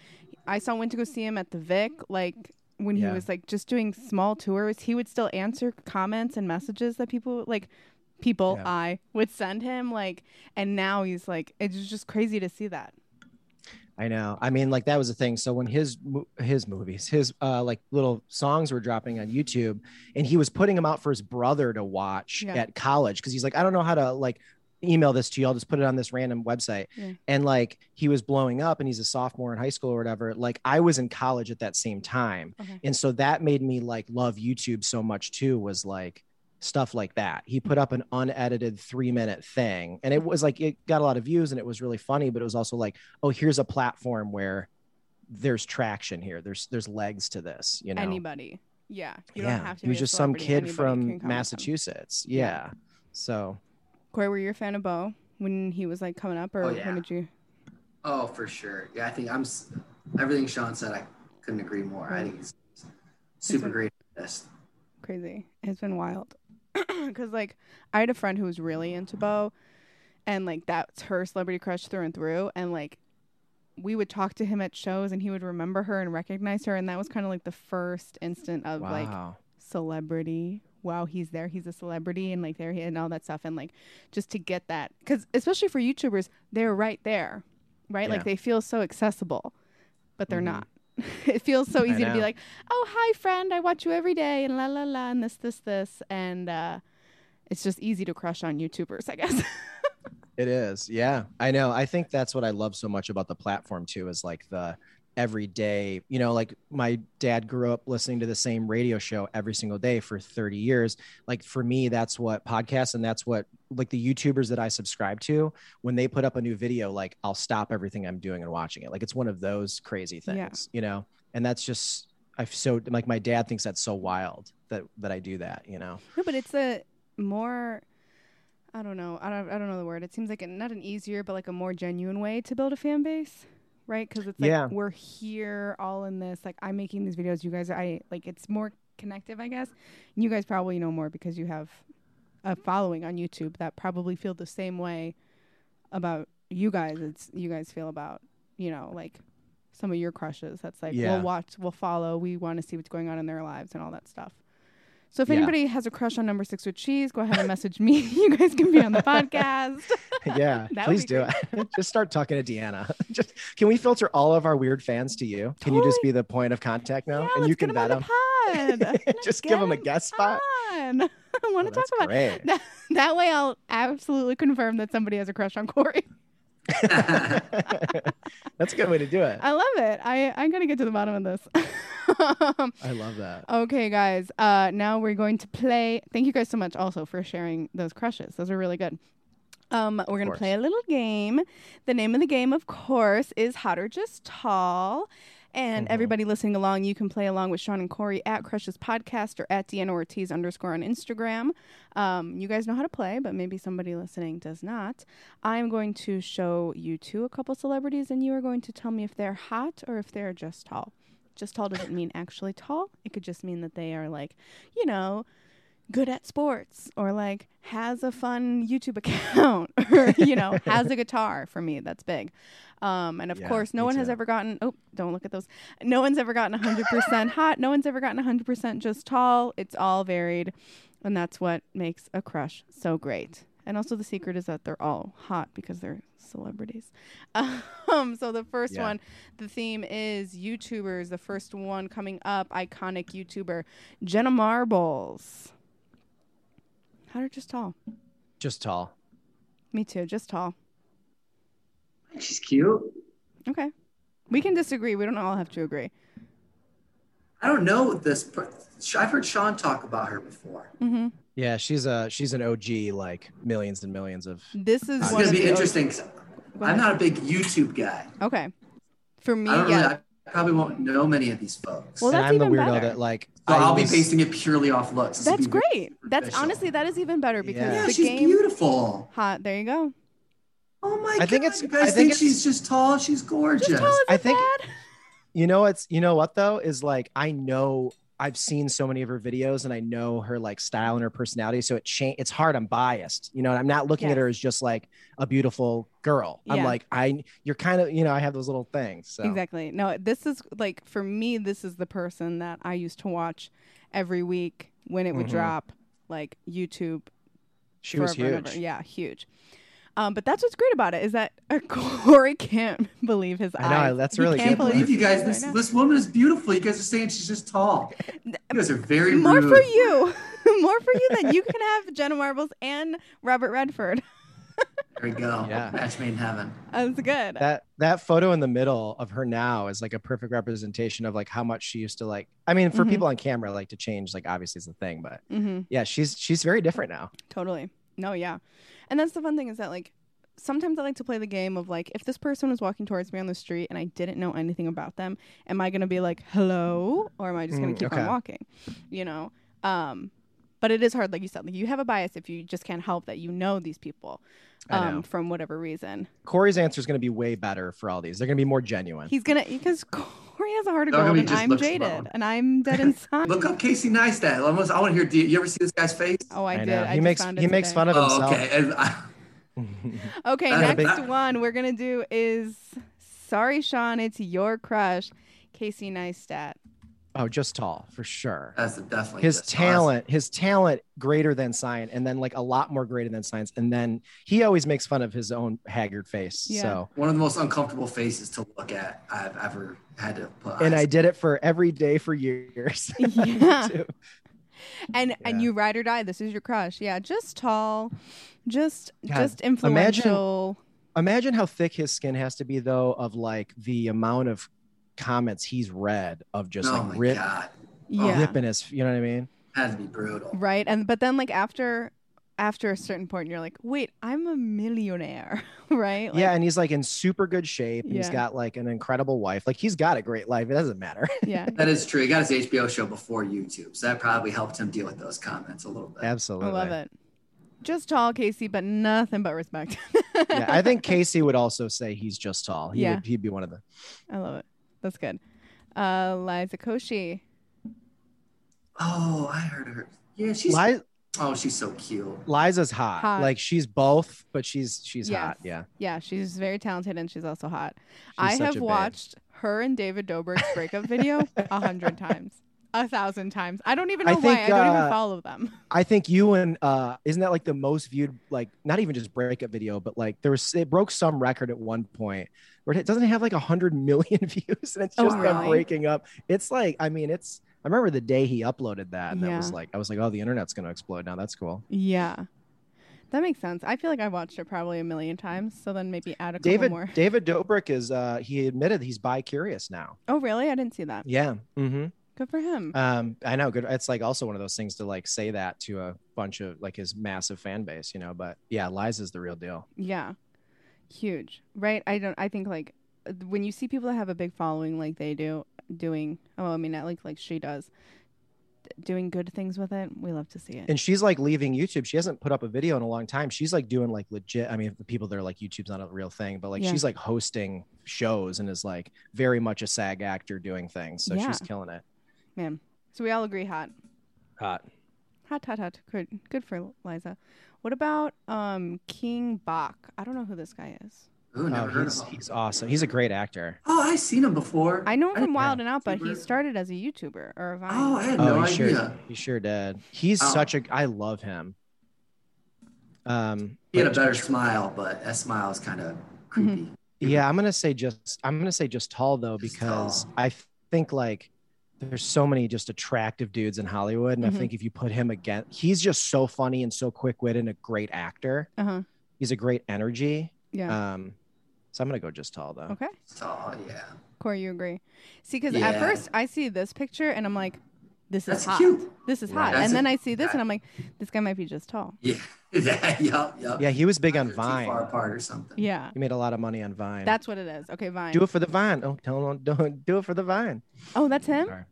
I went to go see him at the Vic, like when he was like just doing small tours, he would still answer comments and messages that people I would send him, like, and now he's like, it's just crazy to see that. I know. I mean, like that was the thing. So when his movies, his like little songs were dropping on YouTube and he was putting them out for his brother to watch at college. Cause he's like, I don't know how to like email this to you. I'll just put it on this random website. Yeah. And like, he was blowing up and he's a sophomore in high school or whatever. Like I was in college at that same time. Okay. And so that made me like love YouTube so much too, was like stuff like that. He put up an unedited 3-minute thing and it was like, it got a lot of views and it was really funny, but it was also like, oh, here's a platform where there's traction here. There's legs to this, you know, anybody. Yeah. You don't have to. He was just some kid from Massachusetts. Yeah. So Corey, were you a fan of Bo when he was like coming up or when did you? Oh, for sure. Yeah, I think everything Sean said, I couldn't agree more. Right. I think he's super great at this. Crazy. It's been wild. Because, like, I had a friend who was really into Bo, and, like, that's her celebrity crush through and through. And, like, we would talk to him at shows, and he would remember her and recognize her. And that was kind of, like, the first instant of, wow, like, celebrity. Wow, he's there. He's a celebrity. And, like, there he is and all that stuff. And, like, just to get that. Because especially for YouTubers, they're right there. Right? Yeah. Like, they feel so accessible, but they're not. It feels so easy to be like, oh, hi, friend. I watch you every day and la, la, la, and this. And it's just easy to crush on YouTubers, I guess. It is. Yeah, I know. I think that's what I love so much about the platform, too, is like the everyday, you know, like my dad grew up listening to the same radio show every single day for 30 years. Like for me, that's what podcasts and that's what like the YouTubers that I subscribe to, when they put up a new video, like I'll stop everything I'm doing and watching it. Like it's one of those crazy things, you know, and that's just, I've so like my dad thinks that's so wild that I do that, you know. No, but it's a more, I don't know the word. It seems like not an easier, but like a more genuine way to build a fan base. Right, because it's like we're here all in this. Like I'm making these videos. You guys, it's more connective, I guess. And you guys probably know more because you have a following on YouTube that probably feel the same way about you guys. It's you guys feel about, you know, like some of your crushes. That's like we'll watch, we'll follow, we want to see what's going on in their lives and all that stuff. So if anybody has a crush on Number Six with Cheese, go ahead and message me. You guys can be on the podcast. Yeah, please do it. Just start talking to Deanna. Just, can we filter all of our weird fans to you? Can you just be the point of contact now? Yeah, and you can vet them. Just give them a guest spot. I want to talk about it. That way I'll absolutely confirm that somebody has a crush on Corey. That's a good way to do it. I love it. I'm gonna get to the bottom of this. I love that. Okay, guys. Now we're going to play. Thank you guys so much also for sharing those crushes. Those are really good. We're gonna play a little game. The name of the game, of course, is Hot or Just Tall. And everybody listening along, you can play along with Sean and Corey at Crushes Podcast or at Deanna Ortiz _ on Instagram. You guys know how to play, but maybe somebody listening does not. I'm going to show you two a couple celebrities, and you are going to tell me if they're hot or if they're just tall. Just tall doesn't mean actually tall. It could just mean that they are like, you know, good at sports or like has a fun YouTube account or, you know, has a guitar. For me, that's big. And of course, no one has ever gotten, don't look at those. No one's ever gotten 100% hot. No one's ever gotten 100% just tall. It's all varied. And that's what makes a crush so great. And also the secret is that they're all hot because they're celebrities. So the first one, the theme is YouTubers. The first one coming up, iconic YouTuber, Jenna Marbles. Hot or just tall? Just tall. Me too. Just tall. She's cute. Okay. We can disagree. We don't all have to agree. I don't know this. I've heard Sean talk about her before. Mm-hmm. Yeah, she's an OG, like millions and millions of. This is going to be interesting. I'm not a big YouTube guy. Okay. For me, I probably won't know many of these folks. Well, that's and I'm even the weirdo better. That like. So I'll be basing it purely off looks. That's great. That's honestly, that is even better because the she's game, beautiful. Hot. There you go. Oh my God! I think she's just tall. She's gorgeous. Just tall, I think. Bad? You know what though is like I know I've seen so many of her videos and I know her like style and her personality. So it's hard. I'm biased, you know, and I'm not looking at her as just like a beautiful girl. Yeah. I'm like, you're kind of, you know, I have those little things. So. Exactly. No, this is like, for me, this is the person that I used to watch every week when it would drop like YouTube. She was huge. Yeah. Huge. But that's what's great about it is that Corey can't believe his eyes. I know, that's really good. I can't believe you guys. This woman is beautiful. You guys are saying she's just tall. You guys are very rude. More for you. More for you than you can have Jenna Marbles and Robert Redford. There we go. Yeah. Match made in heaven. That's good. That photo in the middle of her now is like a perfect representation of like how much she used to like. I mean, for people on camera, like to change, like obviously it's a thing, but yeah, she's very different now. Totally. No, yeah. And that's the fun thing is that, like, sometimes I like to play the game of, like, if this person was walking towards me on the street and I didn't know anything about them, am I going to be like, hello? Or am I just going to keep on walking? You know? But it is hard, like you said. Like, you have a bias if you just can't help that you know these people from whatever reason. Corey's answer is going to be way better for all these. They're going to be more genuine. He's going to, because Corey has a heart of gold, and I'm jaded, and I'm dead inside. Look up Casey Neistat. I want to hear, you ever see this guy's face? Oh, I did. Know. He makes fun of himself. Okay, next one we're going to do is, sorry, Sean, it's your crush, Casey Neistat. Oh, just tall for sure. That's definitely his talent greater than science, and then like a lot more greater than science. And then he always makes fun of his own haggard face. Yeah. So one of the most uncomfortable faces to look at I've ever had to put. And I did it for every day for years. Yeah. And you ride or die. This is your crush. Yeah, just tall, just influential. Imagine how thick his skin has to be though, of like the amount of comments he's read of just ripping his, you know what I mean? That'd be brutal, right? And but then like after a certain point you're like, wait, I'm a millionaire. Right? Like, yeah, and he's like in super good shape, and he's got like an incredible wife, like he's got a great life, it doesn't matter. Yeah. That is true. He got his HBO show before YouTube, so that probably helped him deal with those comments a little bit. Absolutely. I love it. Just tall, Casey, but nothing but respect. Yeah, I think Casey would also say he's just tall. He'd be one of them. I love it. That's good. Liza Koshy. Oh, I heard her. Yeah, she's she's so cute. Liza's hot. Like she's both, but she's hot. Yeah. Yeah, she's very talented and she's also hot. I have watched her and David Dobrik's breakup video 100 times. 1,000 times. I don't even know why. I don't even follow them. I think you and isn't that like the most viewed, like not even just breakup video, but like it broke some record at one point where it doesn't have like 100 million views, and it's just them breaking up. It's like, I mean, I remember the day he uploaded that, and that was like, I was like, oh, the internet's going to explode now. That's cool. Yeah. That makes sense. I feel like I watched it probably a million times, so then maybe add a couple more. David Dobrik is, he admitted he's bi-curious now. Oh, really? I didn't see that. Yeah. Mm-hmm. Good for him. I know. Good. It's like also one of those things to like say that to a bunch of like his massive fan base, you know. But yeah, Liza's the real deal. Yeah, huge, right? I think like when you see people that have a big following like they do, like she does, doing good things with it, we love to see it. And she's like leaving YouTube. She hasn't put up a video in a long time. She's like doing like legit, I mean, the people that are like YouTube's not a real thing, but like she's like hosting shows and is like very much a SAG actor doing things. So she's killing it. Man, so we all agree hot. Good for Liza. What about King Bach? I don't know who this guy is. Ooh, never heard of him. He's awesome. He's a great actor. Oh, I've seen him before. I know him from Wild and Out, but he started as a YouTuber or a Vine. Oh, I had no idea. He sure did. He's I love him. He had a better smile, but that smile is kind of creepy. Mm-hmm. Yeah, I'm gonna say just tall though, because I think like there's so many just attractive dudes in Hollywood. And I think if you put him again, he's just so funny and so quick-witted and a great actor. Uh-huh. He's a great energy. Yeah. So I'm going to go just tall, though. Okay. Tall, yeah. Corey, you agree? See, because at first I see this picture and I'm like, that's hot. Cute. This is hot. And then I see this and I'm like, this guy might be just tall. Yeah. Yeah, he was big on Vine. Too far apart or something. Yeah. He made a lot of money on Vine. That's what it is. Okay, Vine. Do it for the Vine. Oh, don't do it for the Vine. Oh, that's him? Sorry.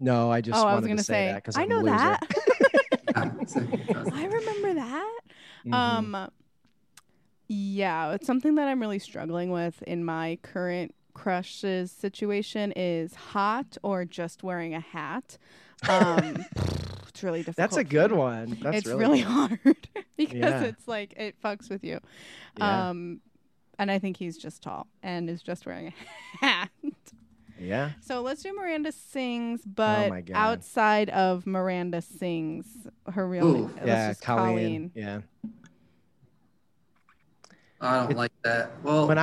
No, I just wanted to say that because I know a loser. That. I remember that. Mm-hmm. Yeah, it's something that I'm really struggling with in my current crushes situation is hot or just wearing a hat. It's really difficult. That's a good one. It's really hard because it's like it fucks with you. Yeah. And I think he's just tall and is just wearing a hat. Yeah. So let's do Miranda Sings, but outside of Miranda Sings, her real name. Yeah, Colleen. Yeah. I don't like that. Well, when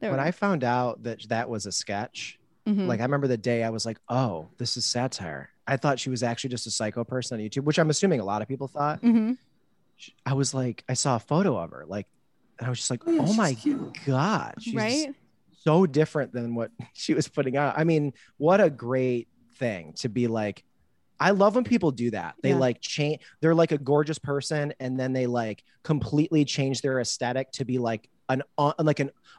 I found out that was a sketch, like I remember the day I was like, oh, this is satire. I thought she was actually just a psycho person on YouTube, which I'm assuming a lot of people thought. Mm-hmm. I was like, I saw a photo of her, like, and I was just like, oh my God. She's so different than what she was putting out. I mean, what a great thing to be like, I love when people do that. They like change. They're like a gorgeous person, and then they like completely change their aesthetic to be like an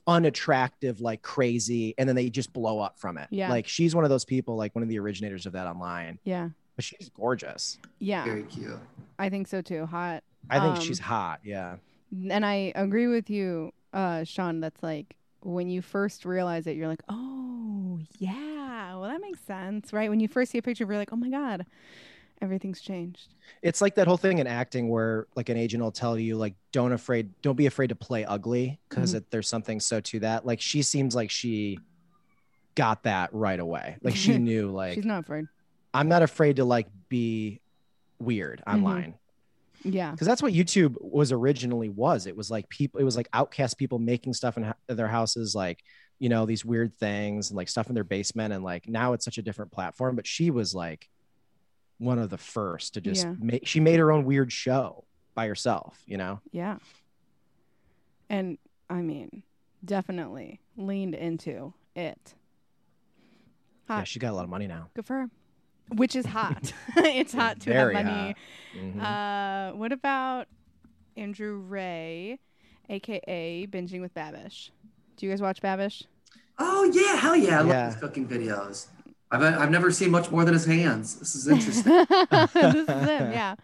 unattractive, like crazy, and then they just blow up from it. Yeah. Like she's one of those people, like one of the originators of that online. Yeah. But she's gorgeous. Yeah. Very cute. I think so too. Hot. I think she's hot. Yeah. And I agree with you, Sean. That's like when you first realize it, you're like, oh, yeah. Well, that makes sense. Right. When you first see a picture, you're like, oh, my God, everything's changed. It's like that whole thing in acting where like an agent will tell you, like, don't be afraid to play ugly because there's something so to that. Like, she seems like she got that right away. Like, she knew, like, she's not afraid. I'm not afraid to like be weird online. Yeah. Because that's what YouTube was originally. It was like people, it was like outcast people making stuff in their houses, like, you know, these weird things and like stuff in their basement. And like now it's such a different platform. But she was like one of the first to just she made her own weird show by herself, you know? Yeah. And I mean, definitely leaned into it. Hot. Yeah, she got a lot of money now. Good for her. Which is hot. It's hot to have money. What about Andrew Ray, a.k.a. Binging with Babish? Do you guys watch Babish? Oh, yeah. Hell yeah. I love his cooking videos. I've never seen much more than his hands. This is interesting. This is him, yeah.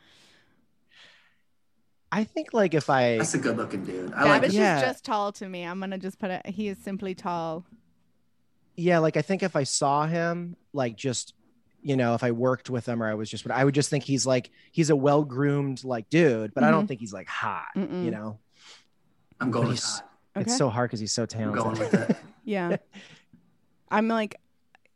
I think, like, if I... That's a good-looking dude. Babish is just tall to me. I'm going to just put it... He is simply tall. Yeah, like, I think if I saw him, like, just... You know, if I worked with him or I would just think he's like, he's a well-groomed like dude, but I don't think he's like hot, you know? I'm going with hot. Okay. It's so hard because he's so talented. I'm going with that. Yeah. I'm like,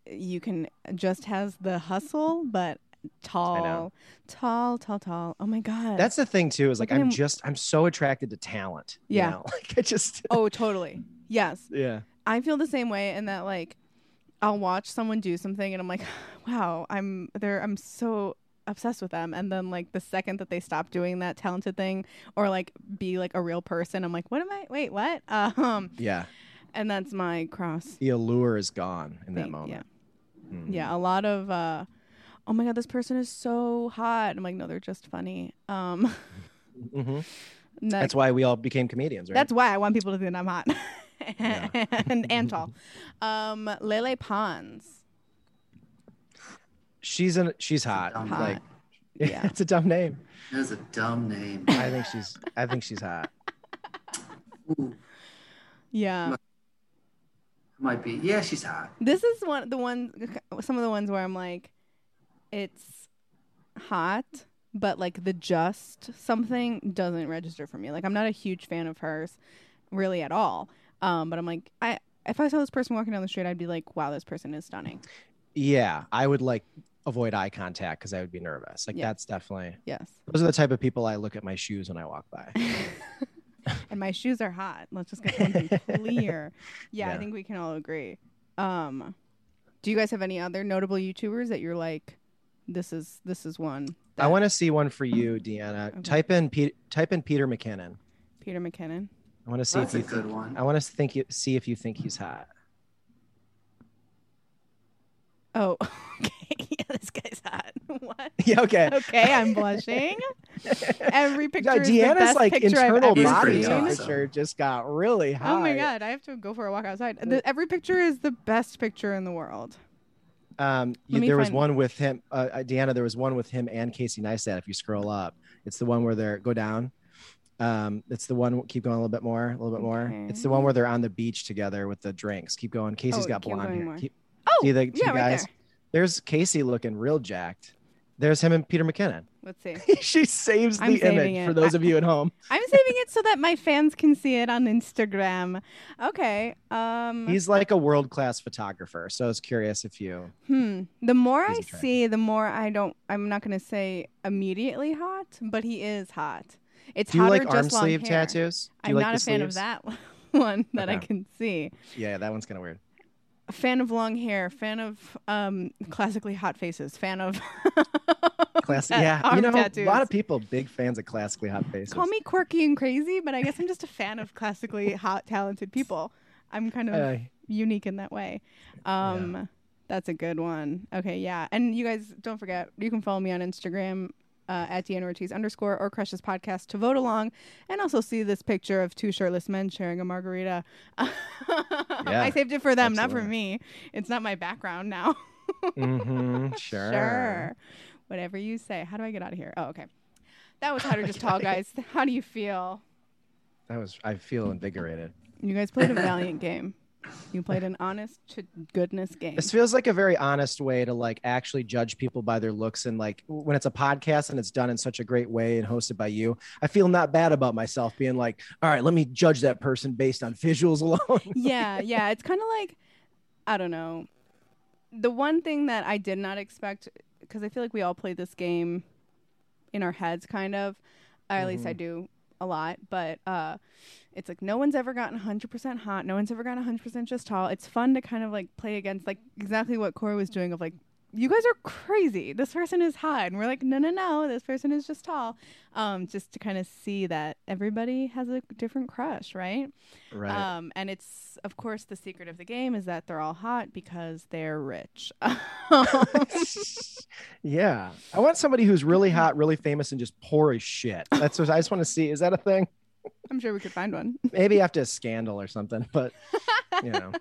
you can just has the hustle, but tall. Oh my God. That's the thing too, is like, I'm so attracted to talent. Yeah. You know? Like I just. Oh, totally. Yes. Yeah. I feel the same way in that like, I'll watch someone do something and I'm like, wow, I'm so obsessed with them. And then like the second that they stop doing that talented thing or like be like a real person, I'm like, what? Yeah. And that's my cross. The allure is gone in that moment. Yeah. Yeah. A lot of, oh my God, this person is so hot. And I'm like, no, they're just funny. That's why we all became comedians, right? That's why I want people to think I'm hot. and tall. Lele Pons. She's hot. Like, yeah, it's a dumb name. It is a dumb name. I think she's hot. Ooh. Yeah. Might be. Yeah, she's hot. This is some of the ones where I'm like, it's hot, but like the just something doesn't register for me. Like I'm not a huge fan of hers really at all. But I'm like, if I saw this person walking down the street, I'd be like, wow, this person is stunning. Yeah. I would like avoid eye contact because I would be nervous. Like that's definitely. Yes. Those are the type of people I look at my shoes when I walk by. And my shoes are hot. Let's just get something clear. Yeah, I think we can all agree. Do you guys have any other notable YouTubers that you're like, this is one? I want to see one for you, Deanna. Okay. Type in Peter McKinnon. Peter McKinnon. I want to see I want to see if you think he's hot. Oh, okay. Yeah, this guy's hot. What? Yeah, okay. Okay, I'm blushing. Every picture. No, Deanna's like internal body temperature just got really high. Oh my God, I have to go for a walk outside. Every picture is the best picture in the world. There was one with him and Casey Neistat. If you scroll up, it's the one where go down. It's the one, keep going a little bit more. It's the one where they're on the beach together with the drinks. Keep going. Casey's got blonde hair. See the two guys? Right there. There's Casey looking real jacked. There's him and Peter McKinnon. Let's see. She saves the image for those of you at home. I'm saving it so that my fans can see it on Instagram. Okay. He's like a world-class photographer. So I was curious if you. The more I see, the more I don't, I'm not going to say immediately hot, but he is hot. It's Do you like arm sleeve hair. Tattoos? I'm like not a fan sleeves? Of that one that I can see. Yeah, that one's kind of weird. A fan of long hair, fan of classically hot faces, fan of tattoos. A lot of people big fans of classically hot faces. Call me quirky and crazy, but I guess I'm just a fan of classically hot, talented people. I'm kind of unique in that way. That's a good one. Okay, yeah, and you guys don't forget you can follow me on Instagram. At Deanna Ortiz _ or Crushes podcast to vote along and also see this picture of two shirtless men sharing a margarita. I saved it for them, not for me. It's not my background now. Sure. Whatever you say. How do I get out of here? Oh, okay. That was Hot or Just Tall, guys. How do you feel? I feel invigorated. You guys played a valiant game. You played an honest to goodness game. This feels like a very honest way to like actually judge people by their looks. And like when it's a podcast and it's done in such a great way and hosted by you, I feel not bad about myself being like, all right, let me judge that person based on visuals alone. Yeah. Yeah. It's kind of like, I don't know. The one thing that I did not expect, because I feel like we all play this game in our heads kind of, or at least I do a lot, but it's like no one's ever gotten 100% hot, no one's ever gotten 100% just tall. It's fun to kind of like play against like exactly what Corey was doing of like, you guys are crazy, this person is hot, and we're like, no, this person is just tall, just to kind of see that everybody has a different crush, right? And it's, of course, the secret of the game is that they're all hot because they're rich. Yeah, I want somebody who's really hot, really famous, and just poor as shit. That's what I just want to see. Is that a thing? I'm sure we could find one. Maybe after a scandal or something, but you know.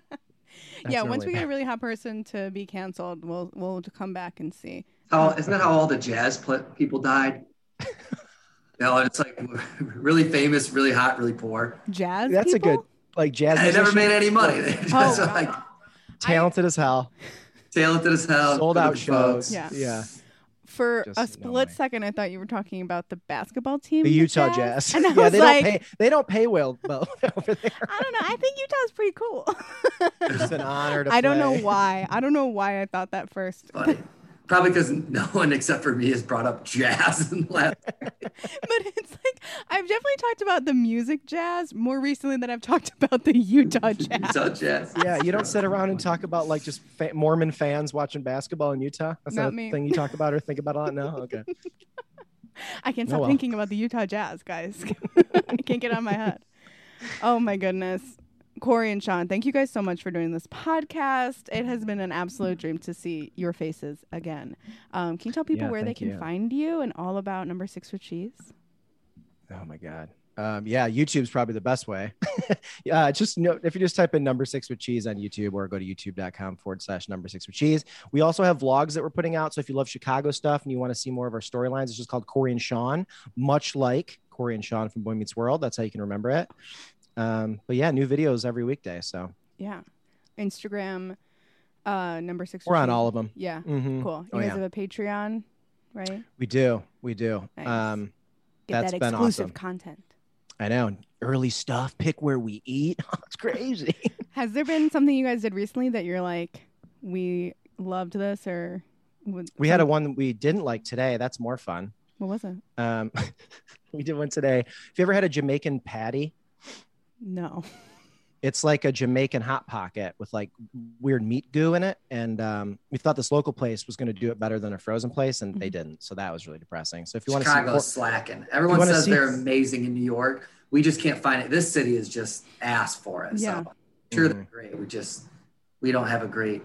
That's yeah, once really we get a really hot person to be canceled, we'll come back and see. Oh, isn't that how all the jazz people died? No, it's like really famous, really hot, really poor. Jazz That's people? A good, like jazz They never made any money. They just like talented as hell. Talented as hell. Sold out shows. Yeah. For just a split second, I thought you were talking about the basketball team. The Utah Jazz. And yeah, they like, don't pay well over there. I don't know. I think Utah's pretty cool. It's an honor to play. I don't know why I thought that first. Probably because no one except for me has brought up jazz in the last. But it's like, I've definitely talked about the music jazz more recently than I've talked about the Utah Jazz. Utah Jazz. Yeah, you don't sit around and talk about like just Mormon fans watching basketball in Utah. That's not a thing you talk about or think about a lot. No, okay. I can't stop thinking about the Utah Jazz, guys. I can't get out of my head. Oh my goodness. Corey and Sean, thank you guys so much for doing this podcast. It has been an absolute dream to see your faces again. Can you tell people where they can find you and all about Number Six with Cheese? Oh, my God. YouTube's probably the best way. If you just type in Number Six with Cheese on YouTube or go to youtube.com/Number Six with Cheese. We also have vlogs that we're putting out. So if you love Chicago stuff and you want to see more of our storylines, it's just called Corey and Sean, much like Corey and Sean from Boy Meets World. That's how you can remember it. But yeah, new videos every weekday. So yeah, Instagram, Number Six. We're on all of them. Yeah. Mm-hmm. Cool. You guys have a Patreon, right? We do. Nice. Get that's that exclusive been awesome. Content. I know. Early stuff. Pick where we eat. It's crazy. Has there been something you guys did recently that you're like, we loved this, or we had a one that we didn't like today? That's more fun. What was it? We did one today. Have you ever had a Jamaican patty? No. It's like a Jamaican hot pocket with like weird meat goo in it. And we thought this local place was going to do it better than a frozen place, and they didn't. So that was really depressing. So if you want to see Chicago's slacking. Everyone says they're amazing in New York. We just can't find it. This city is just ass for us. Yeah. So sure they're great. We don't have a great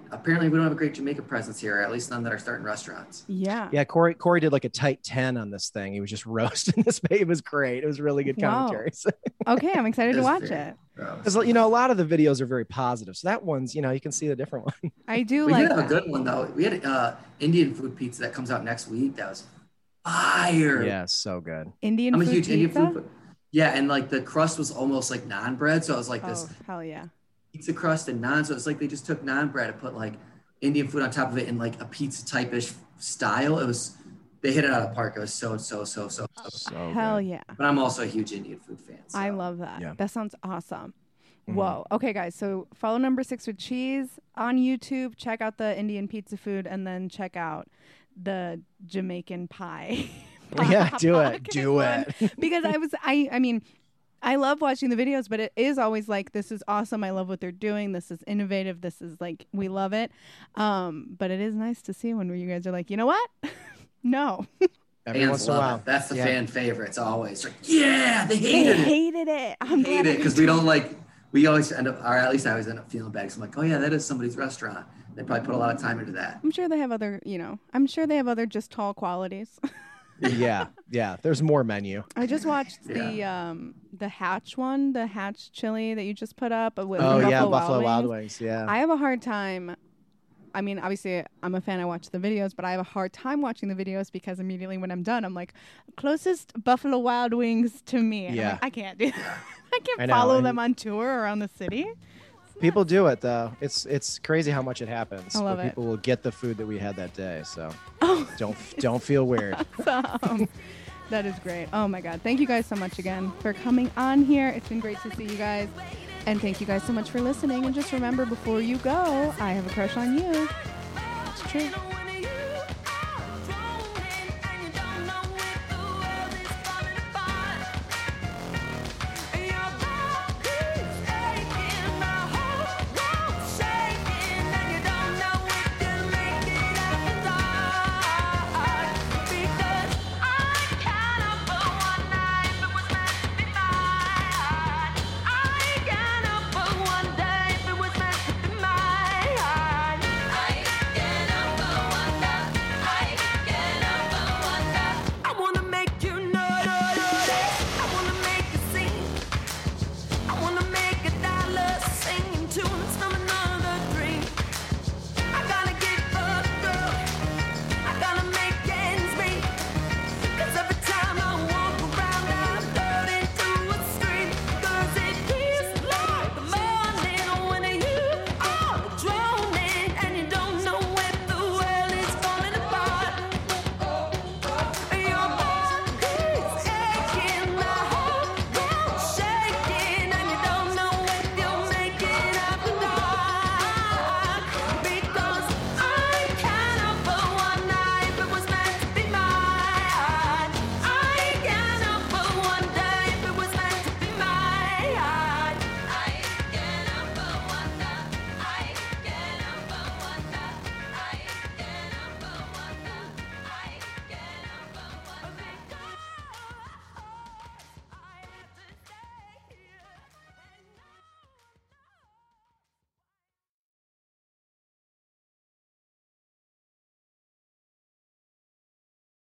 Jamaican presence here, or at least none that are starting restaurants. Yeah. Yeah. Corey did like a tight 10 on this thing. He was just roasting this babe. It was great. It was really good commentary. Wow. Okay. I'm excited to watch it. Because, you know, a lot of the videos are very positive. So that one's, you can see the different one. I do like that. We did have a good one though. We had Indian food pizza that comes out next week. That was fire. Yeah. So good. I'm a huge Indian food. Yeah. And like the crust was almost like naan bread. So it was like this. Hell yeah. Pizza crust and naan, so it's like they just took naan bread and put like Indian food on top of it in like a pizza type-ish style. It was, they hit it out of the park. It was so hell good. Yeah. But I'm also a huge Indian food fan. So. I love that. Yeah. That sounds awesome. Mm-hmm. Whoa. Okay, guys. So follow Number Six with Cheese on YouTube. Check out the Indian pizza food, and then check out the Jamaican pie. Do it. Because I love watching the videos, but it is always like, this is awesome. I love what they're doing. This is innovative. This is like, we love it. But it is nice to see when you guys are like, you know what? No. Every once in a while. That's the fan favorites always. Like, yeah, they hated it. I'm glad it because we don't like, we always end up, or at least I always end up feeling bad. Because I'm like, oh yeah, that is somebody's restaurant. They probably put a lot of time into that. I'm sure they have other just tall qualities. Yeah. There's more menu. I just watched the Hatch one, the Hatch chili that you just put up. With Buffalo Wild Wings. Yeah. I have a hard time I mean, obviously, I'm a fan. I watch the videos, but I have a hard time watching the videos because immediately when I'm done, I'm like, closest Buffalo Wild Wings to me. Yeah. Like, I can't do that. I can't follow them on tour around the city. People do it, though. It's crazy how much it happens. I love it. People will get the food that we had that day, so don't feel weird. Awesome. That is great. Oh, my God. Thank you guys so much again for coming on here. It's been great to see you guys. And thank you guys so much for listening. And just remember, before you go, I have a crush on you. It's true.